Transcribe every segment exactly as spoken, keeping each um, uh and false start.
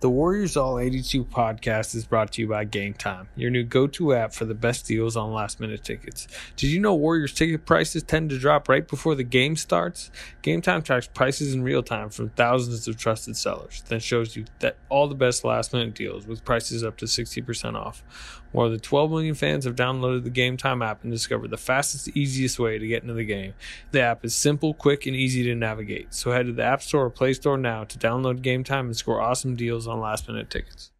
The Warriors All eighty-two podcast is brought to you by Game Time, your new go-to app for the best deals on last-minute tickets. Did you know Warriors ticket prices tend to drop right before the game starts? Game Time tracks prices in real time from thousands of trusted sellers, then shows you that all the best last-minute deals with prices up to sixty percent off. More than twelve million fans have downloaded the Game Time app and discovered the fastest, easiest way to get into the game. The app is simple, quick, and easy to navigate, so head to the App Store or Play Store now to download Game Time and score awesome deals on last minute tickets.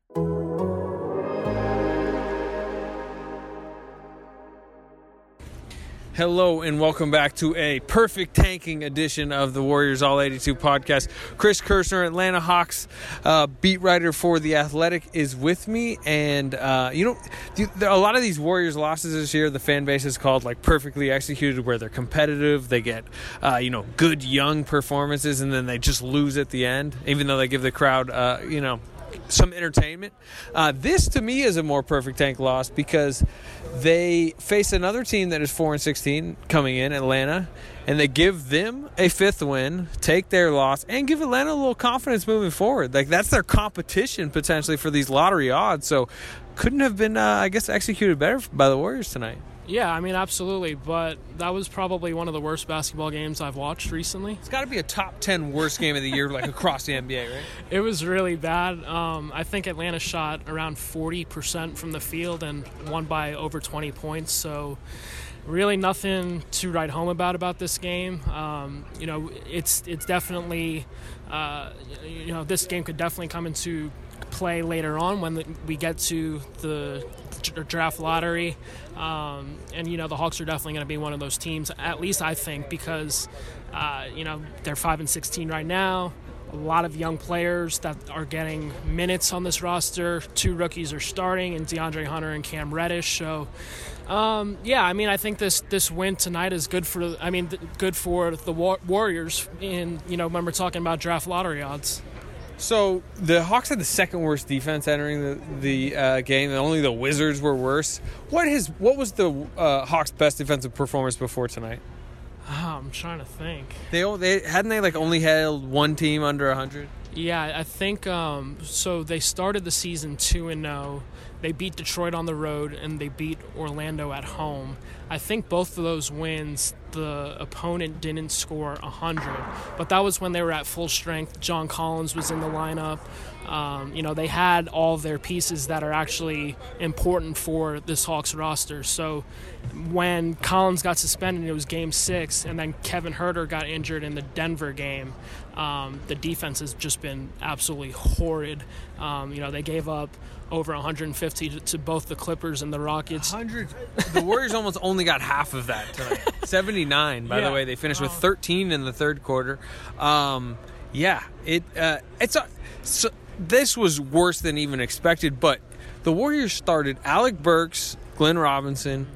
Hello and welcome back to a perfect tanking edition of the Warriors All eighty-two podcast. Chris Kersner, Atlanta Hawks uh, beat writer for The Athletic, is with me. And, uh, you know, a lot of these Warriors losses this year, the fan base is called like perfectly executed, where they're competitive, they get, uh, you know, good young performances, and then they just lose at the end, even though they give the crowd, uh, you know, some entertainment. Uh, this, to me, is a more perfect tank loss because they face another team that is four and sixteen coming in, Atlanta, and they give them a fifth win, take their loss, and give Atlanta a little confidence moving forward. Like, that's their competition, potentially, for these lottery odds. So couldn't have been, uh, I guess, executed better by the Warriors tonight. Yeah, I mean, absolutely, but that was probably one of the worst basketball games I've watched recently. It's got to be a top ten worst game of the year, like, across the N B A, right? It was really bad. Um, I think Atlanta shot around forty percent from the field and won by over twenty points, so really nothing to write home about about this game. Um, you know, it's it's definitely, uh, you know, this game could definitely come into play later on when the, we get to the draft lottery, um, and you know the Hawks are definitely going to be one of those teams, at least I think, because uh, you know they're five and sixteen right now. A lot of young players that are getting minutes on this roster. Two rookies are starting, and DeAndre Hunter and Cam Reddish. So, um, yeah, I mean, I think this, this win tonight is good for. I mean, th- good for the war- Warriors. In you know when we're talking about draft lottery odds. So the Hawks had the second worst defense entering the, the uh, game, and only the Wizards were worse. What has what was the uh, Hawks' best defensive performance before tonight? Oh, I'm trying to think. They they hadn't they like only held one team under one hundred. Yeah, I think um, so. They started the season two and zero. They beat Detroit on the road and they beat Orlando at home. I think both of those wins, the opponent didn't score one hundred, but that was when they were at full strength. John Collins was in the lineup. Um, you know, they had all of their pieces that are actually important for this Hawks roster. So when Collins got suspended, it was game six, and then Kevin Huerter got injured in the Denver game. Um, the defense has just been absolutely horrid. Um, you know, they gave up over one hundred fifty to, to both the Clippers and the Rockets. one hundred. The Warriors almost only got half of that tonight. seventy-nine, by yeah. the way. They finished with thirteen in the third quarter. Um, yeah, it uh, it's a, so this was worse than even expected, but the Warriors started Alec Burks, Glenn Robinson,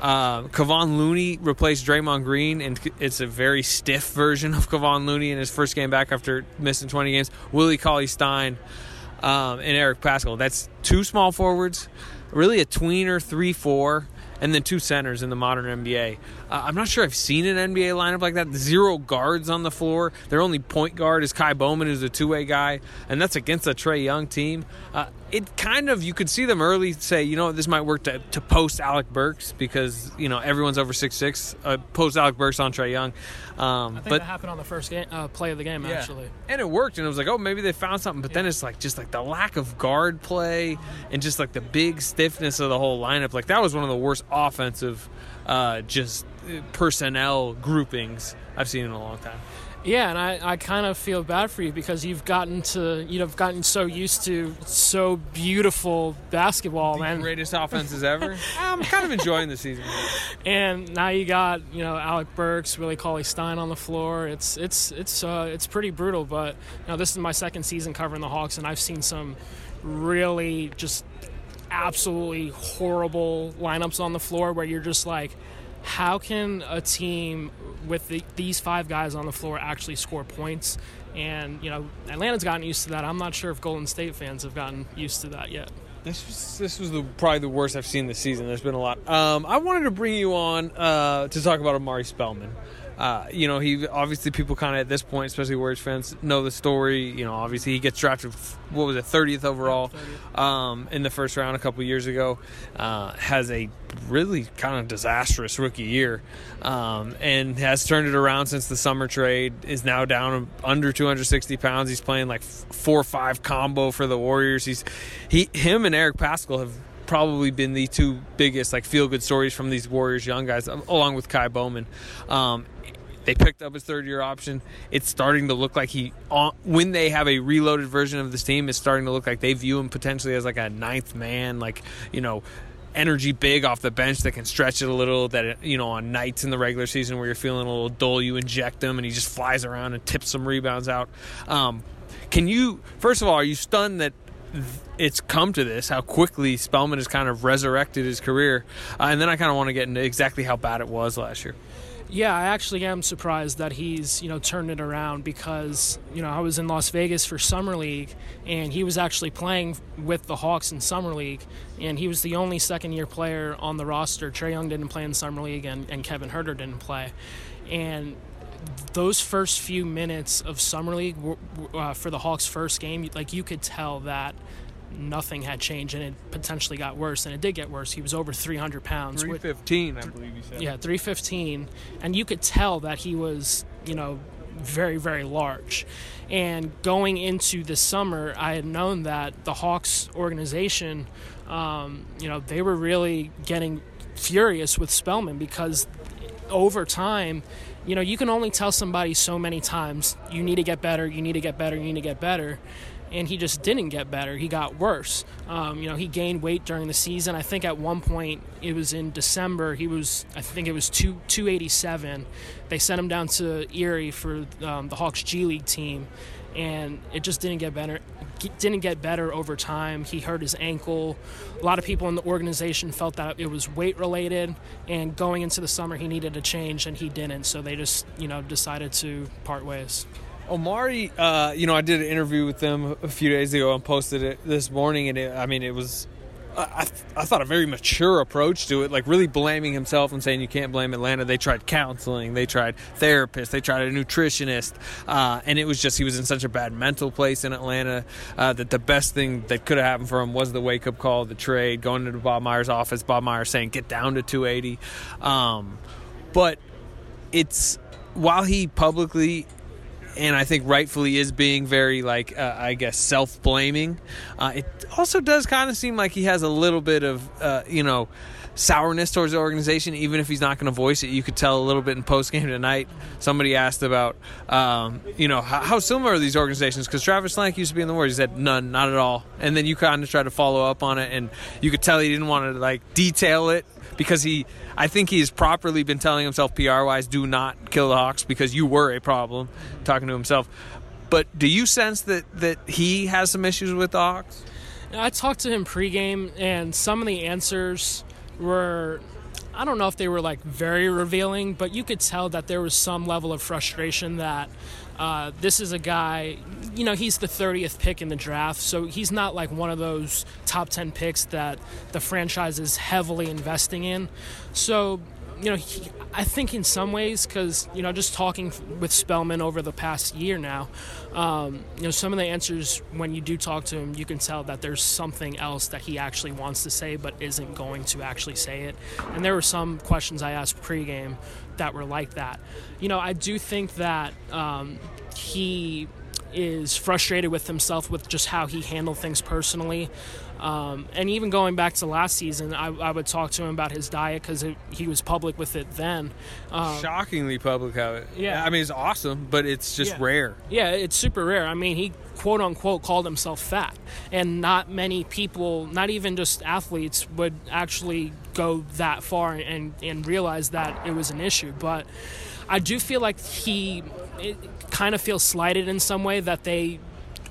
Uh, Kevon Looney replaced Draymond Green, and it's a very stiff version of Kevon Looney in his first game back after missing twenty games. Willie Cauley-Stein um, and Eric Paschal. That's two small forwards, really a tweener three four, and then two centers in the modern N B A. Uh, I'm not sure I've seen an N B A lineup like that. Zero guards on the floor. Their only point guard is Kai Bowman, who's a two-way guy, and that's against a Trae Young team. Uh, it kind of, you could see them early say, you know, this might work to, to post Alec Burks because, you know, everyone's over six six. Uh, post Alec Burks on Trae Young. Um, I think but, that happened on the first game, uh, play of the game, yeah. actually. And it worked, and it was like, oh, maybe they found something. But yeah. then it's like just like the lack of guard play and just like the big stiffness of the whole lineup. Like that was one of the worst offensive uh, just personnel groupings I've seen in a long time. Yeah, and I, I kind of feel bad for you because you've gotten to you've gotten so used to so beautiful basketball, man. The greatest offenses ever. I'm kind of enjoying the season. And now you got you know Alec Burks, Willie Cauley-Stein on the floor. It's it's it's uh, it's pretty brutal. But you know, this is my second season covering the Hawks, and I've seen some really just absolutely horrible lineups on the floor where you're just like, how can a team with the, these five guys on the floor actually score points? And, you know, Atlanta's gotten used to that. I'm not sure if Golden State fans have gotten used to that yet. This was, this was the, probably the worst I've seen this season. There's been a lot. Um, I wanted to bring you on uh, to talk about Omari Spellman. Uh, you know, he obviously people kind of at this point, especially Warriors fans, know the story. You know, obviously he gets drafted, what was it, thirtieth overall um, in the first round a couple years ago. Uh, has a really kind of disastrous rookie year um, and has turned it around since the summer trade, is now down under two hundred sixty pounds. He's playing like four five combo for the Warriors. He's he him and Eric Paschal have probably been the two biggest like feel-good stories from these Warriors young guys, along with Kai Bowman. Um, they picked up his third-year option. It's starting to look like he, when they have a reloaded version of this team, it's starting to look like they view him potentially as like a ninth man, like, you know, energy big off the bench that can stretch it a little, that it, you know, on nights in the regular season where you're feeling a little dull, you inject him and he just flies around and tips some rebounds out. Um, can you, first of all, are you stunned that it's come to this, how quickly Spellman has kind of resurrected his career? Uh, and then I kind of want to get into exactly how bad it was last year. Yeah, I actually am surprised that he's, you know, turned it around because, you know, I was in Las Vegas for Summer League, and he was actually playing with the Hawks in Summer League, and he was the only second-year player on the roster. Trae Young didn't play in Summer League, and, and Kevin Huerter didn't play. And those first few minutes of Summer League uh, for the Hawks' first game, like, you could tell that nothing had changed, and it potentially got worse, and it did get worse. He was over three hundred pounds. three fifteen, I believe you said. Yeah, three fifteen, and you could tell that he was, you know, very, very large. And going into the summer, I had known that the Hawks organization, um, you know, they were really getting furious with Spellman because over time, you know, you can only tell somebody so many times, you need to get better, you need to get better, you need to get better. And he just didn't get better. He got worse. Um, you know, he gained weight during the season. I think at one point, it was in December, he was, I think it was two, 287. They sent him down to Erie for um, the Hawks G League team, and it just didn't get better. Didn't get better over time. He hurt his ankle. A lot of people in the organization felt that it was weight related, and going into the summer, he needed a change, and he didn't. So they just, you know, decided to part ways. Omari, uh, you know, I did an interview with them a few days ago and posted it this morning, and it, I mean, it was, I, th- I thought a very mature approach to it, like really blaming himself and saying you can't blame Atlanta. They tried counseling, they tried therapists, they tried a nutritionist, uh, and it was just he was in such a bad mental place in Atlanta uh, that the best thing that could have happened for him was the wake-up call, the trade, going into Bob Myers' office, Bob Myers saying get down to two eighty. Um, but it's, while he publicly, and I think rightfully, is being very, like, uh, I guess, self-blaming, Uh, it also does kind of seem like he has a little bit of, uh, you know, sourness towards the organization, even if he's not going to voice it. You could tell a little bit in postgame tonight. Somebody asked about, um, you know, how, how similar are these organizations? Because Travis Schlenk used to be in the Warriors. He said, none, not at all. And then you kind of tried to follow up on it, and you could tell he didn't want to, like, detail it. Because he, I think he's properly been telling himself P R-wise, do not kill the Hawks because you were a problem, talking to himself. But do you sense that, that he has some issues with the Hawks? I talked to him pregame, and some of the answers were, I don't know if they were like very revealing, but you could tell that there was some level of frustration that uh, this is a guy, you know, he's the thirtieth pick in the draft, so he's not like one of those top ten picks that the franchise is heavily investing in. So, you know, he, I think in some ways, because, you know, just talking with Spellman over the past year now, um, you know, some of the answers when you do talk to him, you can tell that there's something else that he actually wants to say but isn't going to actually say it. And there were some questions I asked pregame that were like that. You know, I do think that um, he is frustrated with himself with just how he handled things personally. Um, and even going back to last season, I, I would talk to him about his diet because he was public with it then. Um, Shockingly public how it. Yeah. I mean, it's awesome, but it's just yeah. rare. Yeah, it's super rare. I mean, he quote-unquote called himself fat. And not many people, not even just athletes, would actually go that far and, and realize that it was an issue. But I do feel like he it kind of feels slighted in some way that they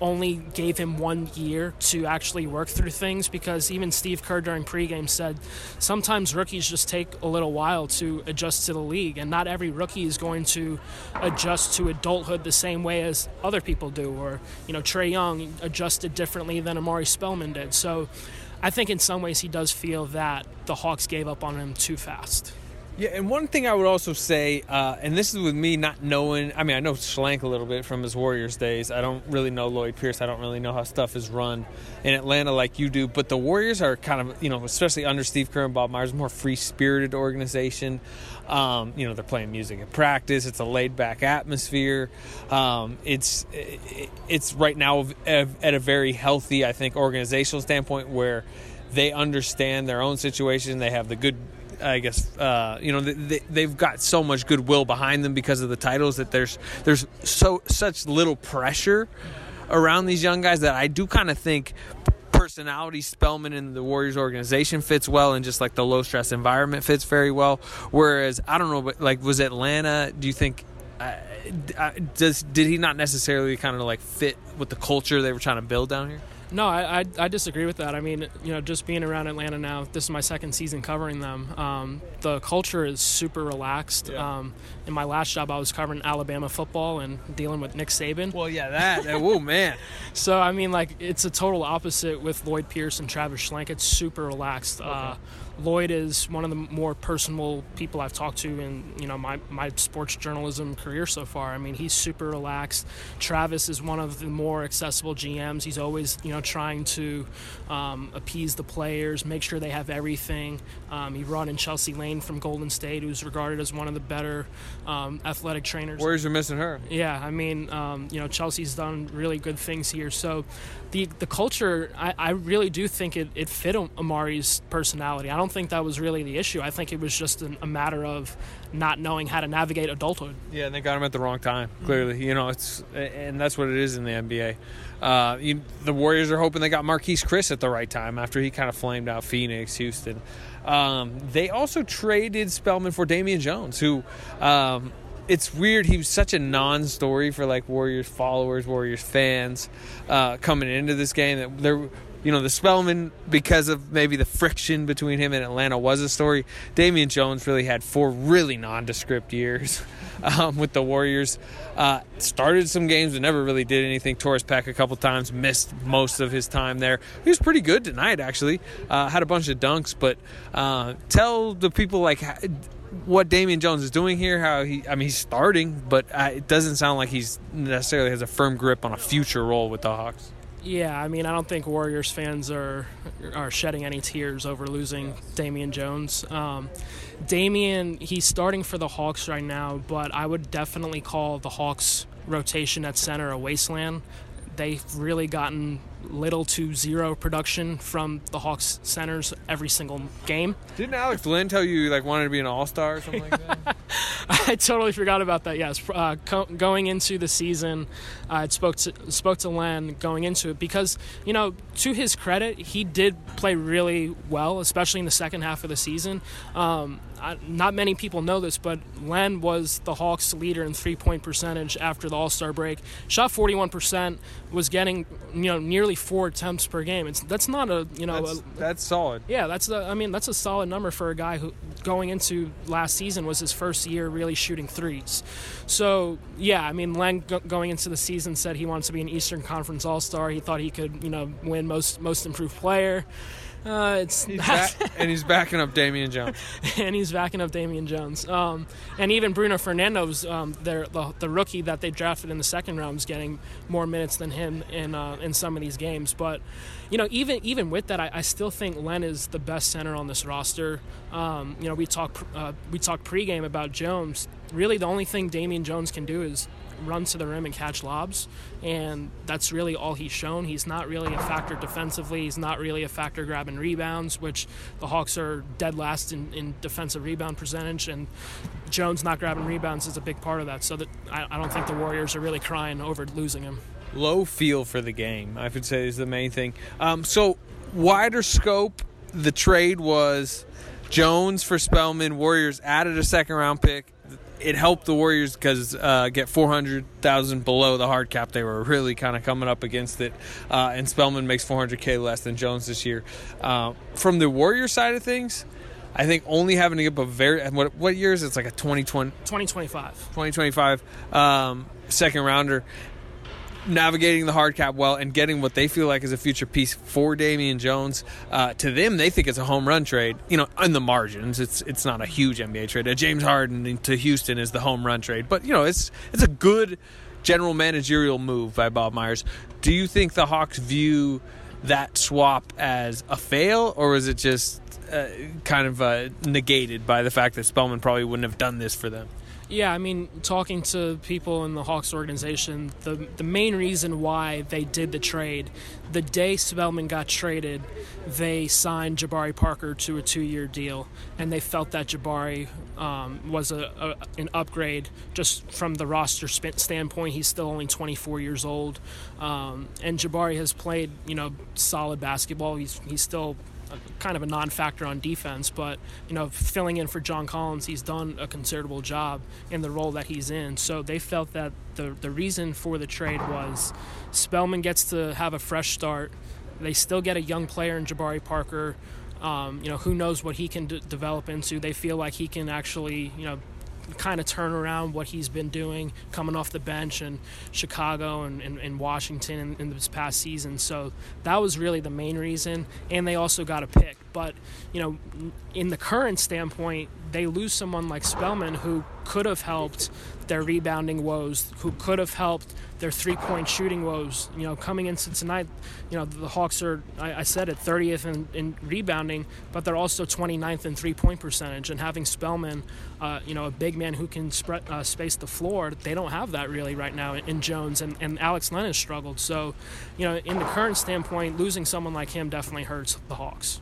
only gave him one year to actually work through things, because even Steve Kerr during pregame said sometimes rookies just take a little while to adjust to the league, and not every rookie is going to adjust to adulthood the same way as other people do, or, you know, Trae Young adjusted differently than Omari Spellman did. So I think in some ways he does feel that the Hawks gave up on him too fast. Yeah, and one thing I would also say, uh, and this is with me not knowing, I mean, I know Schlenk a little bit from his Warriors days. I don't really know Lloyd Pierce. I don't really know how stuff is run in Atlanta like you do. But the Warriors are kind of, you know, especially under Steve Kerr and Bob Myers, more free-spirited organization. Um, you know, they're playing music in practice. It's a laid-back atmosphere. Um, it's it's right now at a very healthy, I think, organizational standpoint where they understand their own situation. They have the good – I guess, uh, you know, they, they've got so much goodwill behind them because of the titles that there's there's so such little pressure around these young guys that I do kind of think personality Spellman in the Warriors organization fits well, and just like the low-stress environment fits very well. Whereas, I don't know, but like was Atlanta, do you think, uh, does did he not necessarily kind of like fit with the culture they were trying to build down here? No, I, I I disagree with that. I mean, you know, just being around Atlanta now, this is my second season covering them. Um, the culture is super relaxed. Yeah. Um, in my last job, I was covering Alabama football and dealing with Nick Saban. Well, yeah, that. that oh, man. So, I mean, like, it's a total opposite with Lloyd Pierce and Travis Schlenk. It's super relaxed. Okay. Uh, Lloyd is one of the more personable people I've talked to in, you know, my, my sports journalism career so far. I mean, he's super relaxed. Travis is one of the more accessible G Ms. He's always, you know, trying to um, appease the players, make sure they have everything. Um, he brought in Chelsea Lane from Golden State, who's regarded as one of the better um, athletic trainers. Warriors are missing her. Yeah, I mean, um, you know, Chelsea's done really good things here. So the the culture, I, I really do think it, it fit Omari's personality. I don't I don't think that was really the issue. I think it was just an, a matter of not knowing how to navigate adulthood. Yeah, and they got him at the wrong time, clearly. Mm-hmm. You know, it's and that's what it is in the N B A. Uh, you, the Warriors are hoping they got Marquese Chriss at the right time after he kind of flamed out Phoenix, Houston. Um, they also traded Spellman for Damian Jones, who um, it's weird. He was such a non-story for like Warriors followers, Warriors fans uh, coming into this game that they're. You know, the Spellman, because of maybe the friction between him and Atlanta, was a story. Damian Jones really had four really nondescript years um, with the Warriors. Uh, started some games but never really did anything. Tore his pack a couple times, missed most of his time there. He was pretty good tonight, actually. Uh, had a bunch of dunks, but uh, tell the people, like, what Damian Jones is doing here, how he, I mean, he's starting, but uh, it doesn't sound like he's necessarily has a firm grip on a future role with the Hawks. Yeah, I mean, I don't think Warriors fans are are shedding any tears over losing Damian Jones. Um, Damian, he's starting for the Hawks right now, but I would definitely call the Hawks' rotation at center a wasteland. They've really gotten little to zero production from the Hawks' centers every single game. Didn't Alex Len tell you you like, wanted to be an all-star or something like that? I totally forgot about that, yes. Uh, co- going into the season, I uh, spoke to spoke to Len going into it because, you know, to his credit, he did play really well, especially in the second half of the season. Um, I, not many people know this, but Len was the Hawks' leader in three-point percentage after the All-Star break. Shot forty-one percent, was getting, you know, nearly four attempts per game. It's that's not a, you know, that's, a, that's solid. Yeah, that's a, I mean, that's a solid number for a guy who going into last season was his first year really shooting threes. So, yeah, I mean, Len go, going into the season said he wants to be an Eastern Conference All-Star. He thought he could, you know, win most most improved player. Uh, it's he's back, and he's backing up Damian Jones. and he's backing up Damian Jones. Um, and even Bruno Fernandes, um, their, the the rookie that they drafted in the second round, is getting more minutes than him in uh, in some of these games. But you know, even even with that, I, I still think Len is the best center on this roster. Um, you know, we talk uh, we talk pregame about Jones. Really, the only thing Damian Jones can do is run to the rim and catch lobs, and that's really all he's shown. He's not really a factor defensively. He's not really a factor grabbing rebounds, which the Hawks are dead last in, in defensive rebound percentage, and Jones not grabbing rebounds is a big part of that. So that I, I don't think the Warriors are really crying over losing him. Low feel for the game, I would say, is the main thing. Um, so wider scope, the trade was Jones for Spellman. Warriors added a second-round pick. It helped the Warriors because uh, get four hundred thousand below the hard cap. They were really kind of coming up against it. Uh, and Spellman makes four hundred K less than Jones this year. Uh, from the Warriors side of things, I think only having to give a very – what what year is it? It's like a twenty twenty, twenty twenty-five. twenty twenty-five um, second rounder. navigating the hard cap well and getting what they feel like is a future piece for Damian Jones. Uh, to them, they think it's a home run trade. You know, on the margins, it's it's not a huge N B A trade. A James Harden to Houston is the home run trade, but you know, it's it's a good general managerial move by Bob Myers. Do you think the Hawks view that swap as a fail, or is it just uh, kind of uh, negated by the fact that Spellman probably wouldn't have done this for them? Yeah, I mean, talking to people in the Hawks organization, the the main reason why they did the trade, the day Spellman got traded, they signed Jabari Parker to a two-year deal, and they felt that Jabari um, was a, a an upgrade just from the roster standpoint. He's still only twenty-four years old, um, and Jabari has played, you know, solid basketball. He's he's still kind of a non-factor on defense, but you know, filling in for John Collins, he's done a considerable job in the role that he's in. So they felt that the the reason for the trade was Spellman gets to have a fresh start. They still get a young player in Jabari Parker. Um, you know, who knows what he can d- develop into. They feel like he can actually, you know, kind of turn around what he's been doing coming off the bench in Chicago and, and, and Washington in, in this past season. So that was really the main reason, and they also got a pick. But you know, in the current standpoint, they lose someone like Spellman who could have helped their rebounding woes, who could have helped their three-point shooting woes. You know, coming into tonight, you know, the Hawks are, I, I said it, thirtieth in, in rebounding, but they're also twenty-ninth in three-point percentage. And having Spellman, uh, you know, a big man who can spread, uh, space the floor, they don't have that really right now in, in Jones. And, and Alex Len has struggled. So, you know, in the current standpoint, losing someone like him definitely hurts the Hawks.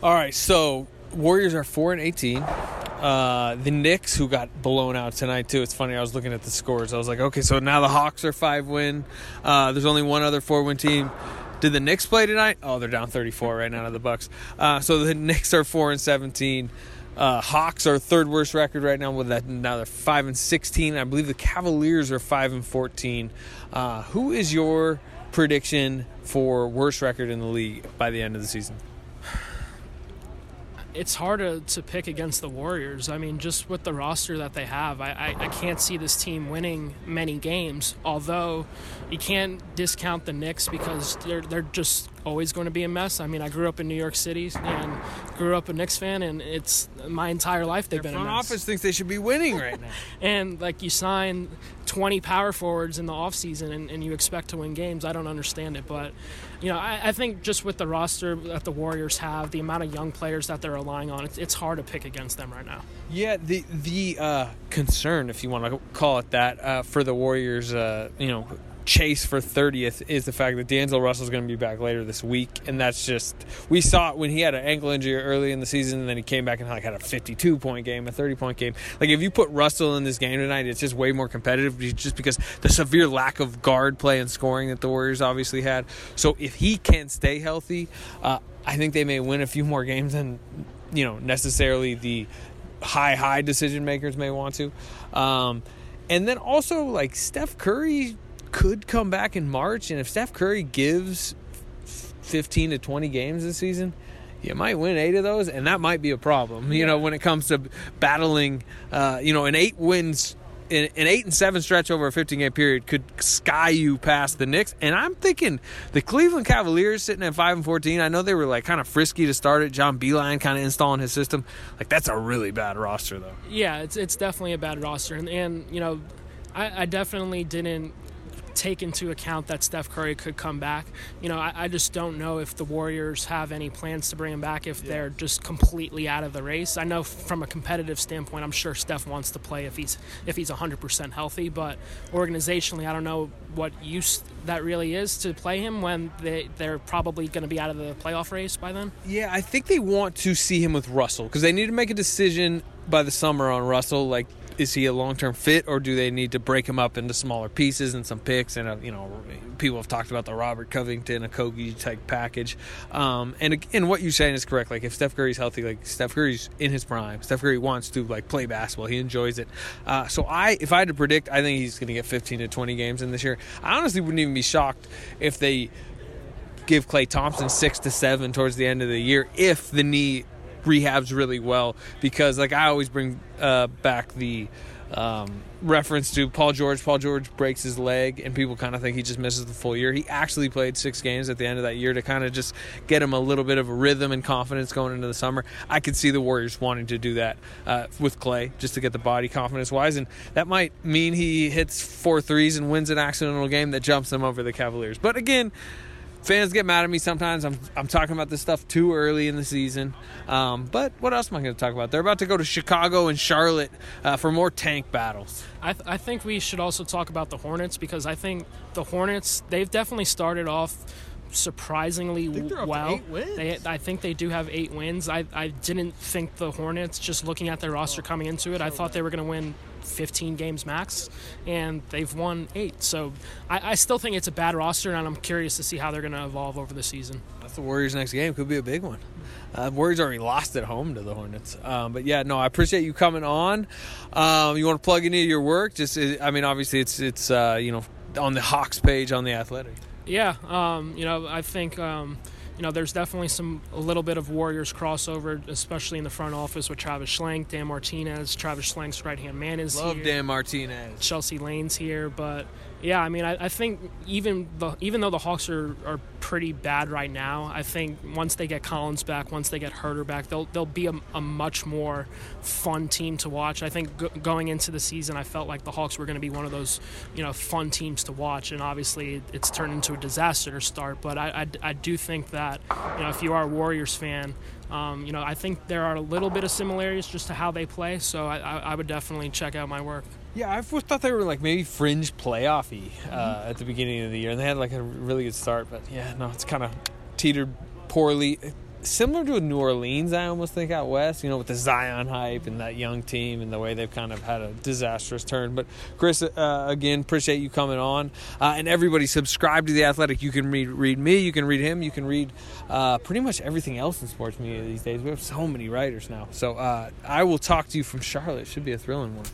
All right, so Warriors are four and eighteen. Uh, the Knicks, who got blown out tonight, too. It's funny, I was looking at the scores. I was like, okay, so now the Hawks are five win. Uh, there's only one other four win team. Did the Knicks play tonight? Oh, they're down thirty-four right now to the Bucks. Uh, so the Knicks are four and seventeen. Uh, Hawks are third worst record right now. With that, now they're five and sixteen. I believe the Cavaliers are five and fourteen. Uh, who is your prediction for worst record in the league by the end of the season? It's hard to, to pick against the Warriors. I mean, just with the roster that they have, I, I, I can't see this team winning many games, although you can't discount the Knicks because they're they're just always going to be a mess. I mean, I grew up in New York City and grew up a Knicks fan, and it's my entire life they've Their been a mess. The front office thinks they should be winning right now. And, like, you sign twenty power forwards in the offseason and, and you expect to win games. I don't understand it, but... You know, I, I think just with the roster that the Warriors have, the amount of young players that they're relying on, it's, it's hard to pick against them right now. Yeah, the the uh, concern, if you want to call it that, uh, for the Warriors, uh, you know, chase for thirtieth is the fact that D'Angelo Russell is going to be back later this week, and that's just we saw it when he had an ankle injury early in the season, and then he came back and like had a fifty-two point game, a thirty point game. Like if you put Russell in this game tonight, it's just way more competitive, just because the severe lack of guard play and scoring that the Warriors obviously had. So if he can stay healthy, uh, I think they may win a few more games than you know necessarily the high high decision makers may want to. Um, and then also like Steph Curry could come back in March, and if Steph Curry gives fifteen to twenty games this season, you might win eight of those, and that might be a problem. You yeah. know, when it comes to battling, uh, you know, an eight wins, an eight and seven stretch over a fifteen game period could sky you past the Knicks. And I'm thinking the Cleveland Cavaliers sitting at five and fourteen. I know they were like kind of frisky to start it. John Beilein kind of installing his system. Like that's a really bad roster, though. Yeah, it's it's definitely a bad roster, and and you know, I, I definitely didn't take into account that Steph Curry could come back. You know, I, I just don't know if the Warriors have any plans to bring him back if yeah. they're just completely out of the race. I know from a competitive standpoint, I'm sure Steph wants to play if he's if he's one hundred percent healthy, but organizationally, I don't know what use that really is to play him when they, they're probably going to be out of the playoff race by then. Yeah, I think they want to see him with Russell because they need to make a decision by the summer on Russell, like, is he a long-term fit, or do they need to break him up into smaller pieces and some picks? And, uh, you know, people have talked about the Robert Covington, a Kogi-type package. Um, and and what you're saying is correct. Like, if Steph Curry's healthy, like, Steph Curry's in his prime. Steph Curry wants to, like, play basketball. He enjoys it. Uh, so I, if I had to predict, I think he's going to get fifteen to twenty games in this year. I honestly wouldn't even be shocked if they give Clay Thompson six to seven towards the end of the year if the knee rehabs really well, because like I always bring uh, back the um, reference to Paul George. Paul George breaks his leg, and people kind of think he just misses the full year. He actually played six games at the end of that year to kind of just get him a little bit of a rhythm and confidence going into the summer. I could see the Warriors wanting to do that uh, with Clay, just to get the body confidence-wise, and that might mean he hits four threes and wins an accidental game that jumps them over the Cavaliers. But again, fans get mad at me sometimes. I'm I'm talking about this stuff too early in the season. Um, but what else am I going to talk about? They're about to go to Chicago and Charlotte uh, for more tank battles. I, th- I think we should also talk about the Hornets, because I think the Hornets, they've definitely started off surprisingly well. They, I think they do have eight wins. I, I didn't think the Hornets, just looking at their roster coming into it, I thought they were going to win fifteen games max, and they've won eight. So I, I still think it's a bad roster, and I'm curious to see how they're going to evolve over the season. That's the Warriors' next game. Could be a big one. Uh, Warriors already lost at home to the Hornets. Um, but, yeah, no, I appreciate you coming on. Um, you want to plug any of your work? Just, I mean, obviously it's, it's uh, you know, on the Hawks page on The Athletic. Yeah, um, you know, I think um, – You know, there's definitely some a little bit of Warriors crossover, especially in the front office with Travis Schlenk, Dan Martinez. Travis Schlenk's right-hand man is Love here. Love Dan Martinez. Chelsea Lane's here. But, yeah, I mean, I, I think even the, even though the Hawks are, are pretty bad right now, I think once they get Collins back, once they get Huerter back, they'll they'll be a, a much more fun team to watch. I think go, going into the season, I felt like the Hawks were going to be one of those, you know, fun teams to watch. And, obviously, it's turned into a disaster to start. But I, I, I do think that, you know, if you are a Warriors fan, um, you know, I think there are a little bit of similarities just to how they play, so I, I, I would definitely check out my work. Yeah, I thought they were like maybe fringe playoff-y uh, at the beginning of the year, and they had like a really good start, but yeah, no, it's kind of teetered poorly. Similar to New Orleans, I almost think, out west, you know, with the Zion hype and that young team and the way they've kind of had a disastrous turn. But, Chris, uh, again, appreciate you coming on. Uh, and everybody, subscribe to The Athletic. You can read, read me. You can read him. You can read uh, pretty much everything else in sports media these days. We have so many writers now. So uh, I will talk to you from Charlotte. It should be a thrilling one.